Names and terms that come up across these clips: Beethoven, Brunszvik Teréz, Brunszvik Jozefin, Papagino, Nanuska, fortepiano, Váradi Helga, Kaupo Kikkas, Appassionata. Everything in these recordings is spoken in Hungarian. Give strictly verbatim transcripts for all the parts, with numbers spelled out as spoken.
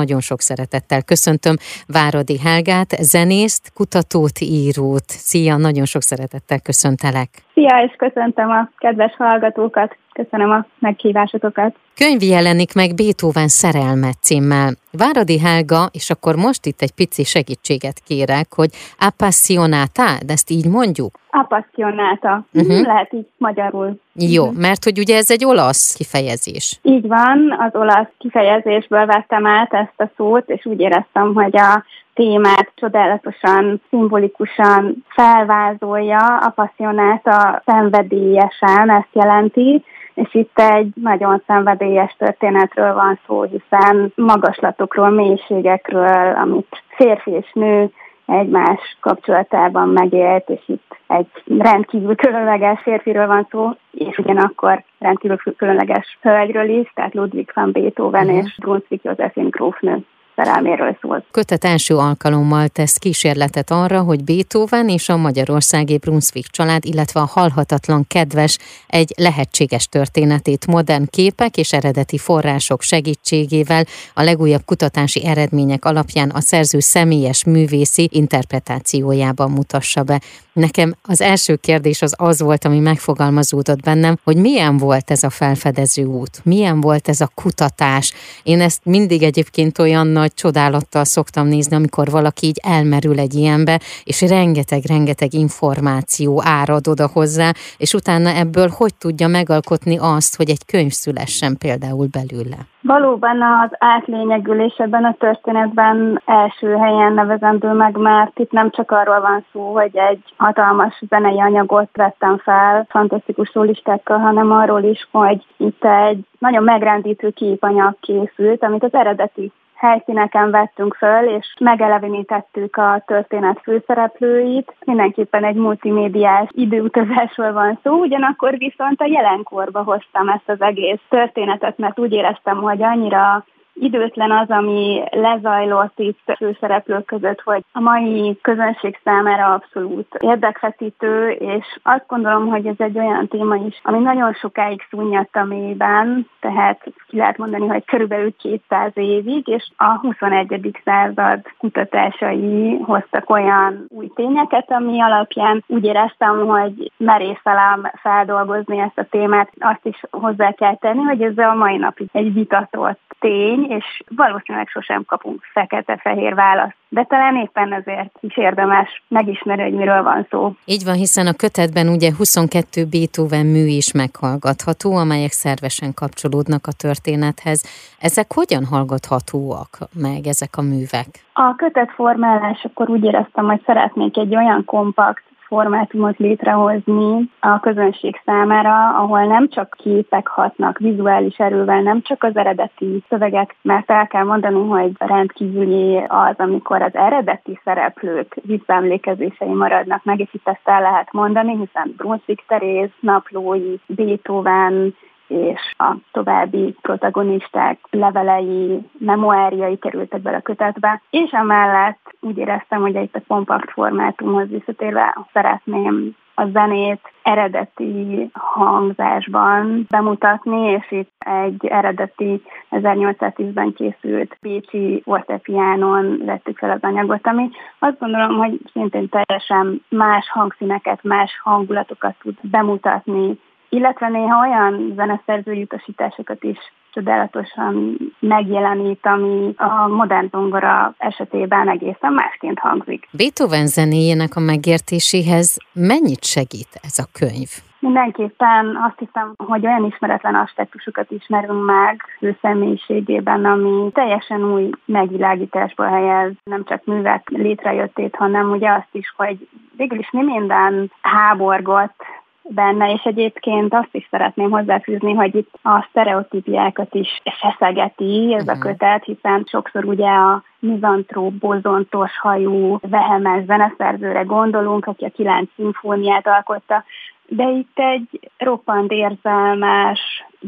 nagyon sok szeretettel köszöntöm Váradi Helgát, zenészt, kutatót, írót. Szia, nagyon sok szeretettel köszöntelek. Szia, és köszöntöm a kedves hallgatókat. Köszönöm a meghívásokat. Könyv jelenik meg Beethoven szerelme címmel. Váradi Helga, és akkor most itt egy pici segítséget kérek, hogy Appassionata, de ezt így mondjuk? Appassionata. Uh-huh. Lehet így magyarul. Jó, mert hogy ugye ez egy olasz kifejezés. Így van, az olasz kifejezésből vettem át ezt a szót, és úgy éreztem, hogy a témát csodálatosan, szimbolikusan felvázolja, Appassionata szenvedélyesen, ezt jelenti, és itt egy nagyon szenvedélyes történetről van szó, hiszen magaslatokról, mélységekről, amit férfi és nő egymás kapcsolatában megélt, és itt egy rendkívül különleges férfiről van szó, és ugyanakkor rendkívül különleges hölgyről is, tehát Ludwig van Beethoven mm. és Brunszvik Jozefin grófnő szerelméről szólt. Kötet első alkalommal tesz kísérletet arra, hogy Beethoven és a magyarországi Brunszvik család, illetve a halhatatlan kedves egy lehetséges történetét modern képek és eredeti források segítségével a legújabb kutatási eredmények alapján a szerző személyes művészi interpretációjában mutassa be. Nekem az első kérdés az az volt, ami megfogalmazódott bennem, hogy milyen volt ez a felfedező út, milyen volt ez a kutatás. Én ezt mindig egyébként olyan nagy csodálattal szoktam nézni, amikor valaki így elmerül egy ilyenbe, és rengeteg-rengeteg információ árad oda hozzá, és utána ebből hogy tudja megalkotni azt, hogy egy könyv szülessen például belőle. Valóban az átlényegülés ebben a történetben első helyen nevezendő meg, mert itt nem csak arról van szó, hogy egy hatalmas zenei anyagot vettem fel fantasztikus szólistákkal, hanem arról is, hogy itt egy nagyon megrendítő képanyag készült, amit az eredeti helyszíneken vettünk föl, és megelevenítettük a történet főszereplőit. Mindenképpen egy multimédiás időutazásról van szó, ugyanakkor viszont a jelenkorba hoztam ezt az egész történetet, mert úgy éreztem, hogy annyira időtlen az, ami lezajlott itt főszereplők között, hogy a mai közönség számára abszolút érdekfeszítő, és azt gondolom, hogy ez egy olyan téma is, ami nagyon sokáig szunnyadt a mélyben, tehát ki lehet mondani, hogy körülbelül kétszáz évig, és a huszonegyedik század kutatásai hoztak olyan új tényeket, ami alapján úgy éreztem, hogy merészelem feldolgozni ezt a témát. Azt is hozzá kell tenni, hogy ez a mai napig egy vitatott tény, és valószínűleg sosem kapunk fekete-fehér választ. De talán éppen ezért is érdemes megismerni, hogy miről van szó. Így van, hiszen a kötetben ugye huszonkettő Beethoven mű is meghallgatható, amelyek szervesen kapcsolódnak a történethez. Ezek hogyan hallgathatóak meg, ezek a művek? A kötet formálásakor úgy éreztem, hogy szeretnék egy olyan kompakt formátumot létrehozni a közönség számára, ahol nem csak képek hatnak vizuális erővel, nem csak az eredeti szövegek, mert el kell mondani, hogy rendkívüli az, amikor az eredeti szereplők visszaemlékezései maradnak meg, és itt ezt el lehet mondani, hiszen Brunszvik Teréz naplói, Beethoven és a további protagonisták levelei, memoárjai kerültek bele a kötetbe, és emellett úgy éreztem, hogy itt a kompakt formátumhoz visszatérve szeretném a zenét eredeti hangzásban bemutatni, és itt egy eredeti ezernyolcszáztízben készült pécsi fortepiánon vettük fel az anyagot, ami azt gondolom, hogy szintén teljesen más hangszíneket, más hangulatokat tud bemutatni, illetve néha olyan zeneszerzői utasításokat is tudálatosan megjelenít, ami a modern zongora esetében egészen másként hangzik. Beethoven zenéjének a megértéséhez mennyit segít ez a könyv? Mindenképpen azt hiszem, hogy olyan ismeretlen aspektusokat ismerünk meg ő személyiségében, ami teljesen új megvilágításba helyez, nem csak művek létrejöttét, hanem ugye azt is, hogy végül is mi minden háborgott benne, és egyébként azt is szeretném hozzáfűzni, hogy itt a sztereotípiákat is feszegeti ez a kötet, hiszen sokszor ugye a mizantróp, bozontos hajú, vehemes zeneszerzőre gondolunk, aki a kilenc szimfóniát alkotta, de itt egy roppant érzelmes,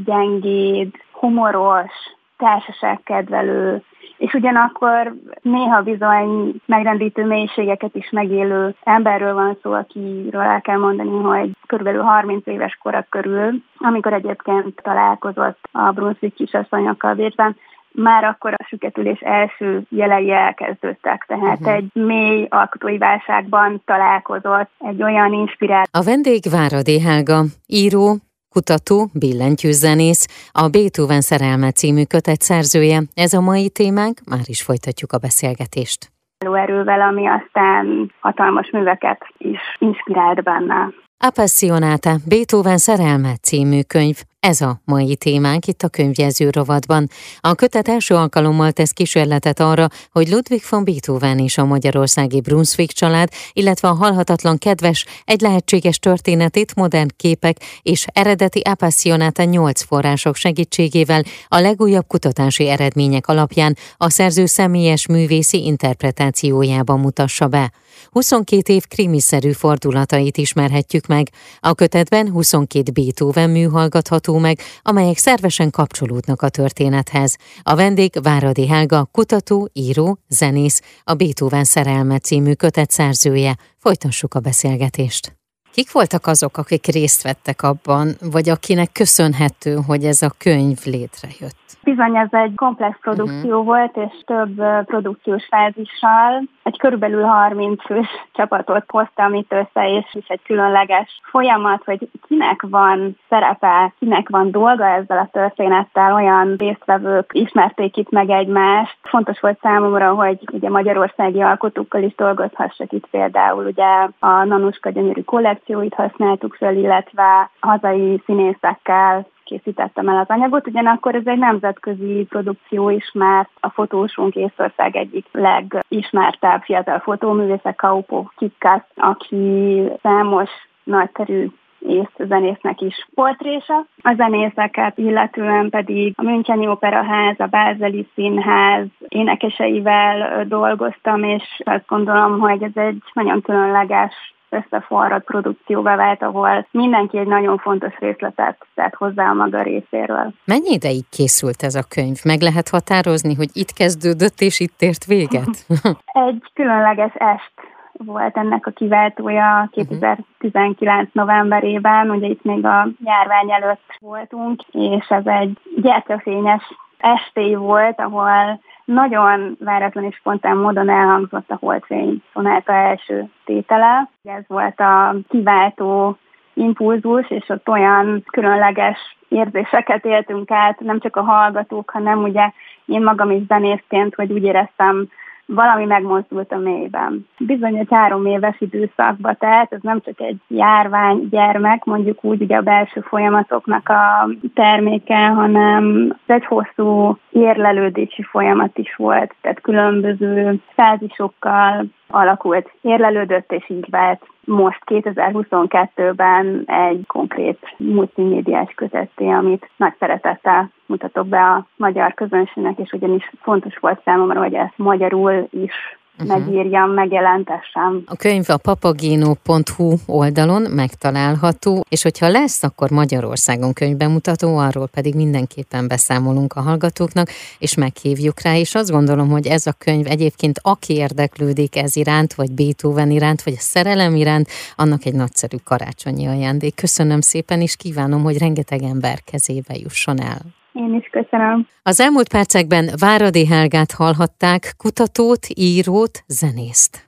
gyengéd, humoros, társaságkedvelő, és ugyanakkor néha bizony megrendítő mélységeket is megélő emberről van szó, akiről el kell mondani, hogy körülbelül harminc éves kora körül, amikor egyébként találkozott a Brunszvik kisasszonyokkal Bécsben, már akkor a süketülés első jelei elkezdődtek, tehát uh-huh. egy mély alkotói válságban találkozott egy olyan inspirált. A vendég Váradi Helga, író, kutató, billentyűszenész, a Beethoven szerelme című kötet szerzője. Ez a mai témánk, már is folytatjuk a beszélgetést. Erővel, ami aztán hatalmas műveket is inspirált benne. Appassionata, Beethoven szerelme című könyv. Ez a mai témánk itt a könyvjelző rovatban. A kötet első alkalommal tesz kísérletet arra, hogy Ludwig von Beethoven és a magyarországi Brunszvik család, illetve a halhatatlan kedves egy lehetséges történetét modern képek és eredeti Appassionata nyolc források segítségével a legújabb kutatási eredmények alapján a szerző személyes művészi interpretációjában mutassa be. huszonkét év krimiszerű fordulatait ismerhetjük meg. A kötetben huszonkét Beethoven mű hallgatható meg, amelyek szervesen kapcsolódnak a történethez. A vendég Váradi Helga, kutató, író, zenész, a Beethoven szerelme című kötet szerzője. Folytassuk a beszélgetést. Kik voltak azok, akik részt vettek abban, vagy akinek köszönhető, hogy ez a könyv létrejött? Bizony, ez egy komplex produkció uh-huh. volt, és több produkciós fázissal. Egy körülbelül harminc fős csapatot hoztam itt össze, és is egy különleges folyamat, hogy kinek van szerepe, kinek van dolga ezzel a történettel, olyan résztvevők ismerték itt meg egymást. Fontos volt számomra, hogy ugye magyarországi alkotókkal is dolgozhassak itt, például ugye a Nanuska gyönyörű kollekcióit használtuk fel, illetve hazai színészekkel készítettem el az anyagot, ugyanakkor ez egy nemzetközi produkció is, mert a fotósunk Észtország egyik legismertebb fiatal fotóművésze, Kaupo Kikkas, aki számos nagyterű észt zenésznek is portrésa. A zenészeket illetően pedig a Müncheni Operaház, a Bázeli Színház énekeseivel dolgoztam, és azt gondolom, hogy ez egy nagyon különleges összeforrott produkcióba vált, ahol mindenki egy nagyon fontos részletet tett hozzá a maga részéről. Mennyi ideig készült ez a könyv? Meg lehet határozni, hogy itt kezdődött és itt ért véget? Egy különleges est volt ennek a kiváltója kétezer-tizenkilenc novemberében, ugye itt még a járvány előtt voltunk, és ez egy gyertyafényes estély volt, ahol nagyon váratlan és spontán módon elhangzott a Holdfény szonáta első tétele. Ez volt a kiváltó impulzus, és ott olyan különleges érzéseket éltünk át, nem csak a hallgatók, hanem ugye én magam is zenészként, hogy úgy éreztem, valami megmozdult a mélyben. Bizony egy három éves időszakba, tehát ez nem csak egy járvány gyermek, mondjuk úgy, ugye a belső folyamatoknak a terméke, hanem ez egy hosszú érlelődési folyamat is volt, tehát különböző fázisokkal alakult, érlelődött, és így vált most kétezer-huszonkettőben egy konkrét multimédiás kötetté, amit nagy szeretettel mutatok be a magyar közönségnek, és ugyanis fontos volt számomra, hogy ezt magyarul is uh-huh. megírjam, megjelentessem. A könyv a papagino pont hu oldalon megtalálható, és hogyha lesz, akkor Magyarországon könyvbemutató, arról pedig mindenképpen beszámolunk a hallgatóknak, és meghívjuk rá, és azt gondolom, hogy ez a könyv egyébként, aki érdeklődik ez iránt, vagy Beethoven iránt, vagy a szerelem iránt, annak egy nagyszerű karácsonyi ajándék. Köszönöm szépen, és kívánom, hogy rengeteg ember kezébe jusson el. Én is köszönöm. Az elmúlt percekben Váradi Helgát hallhatták, kutatót, írót, zenészt.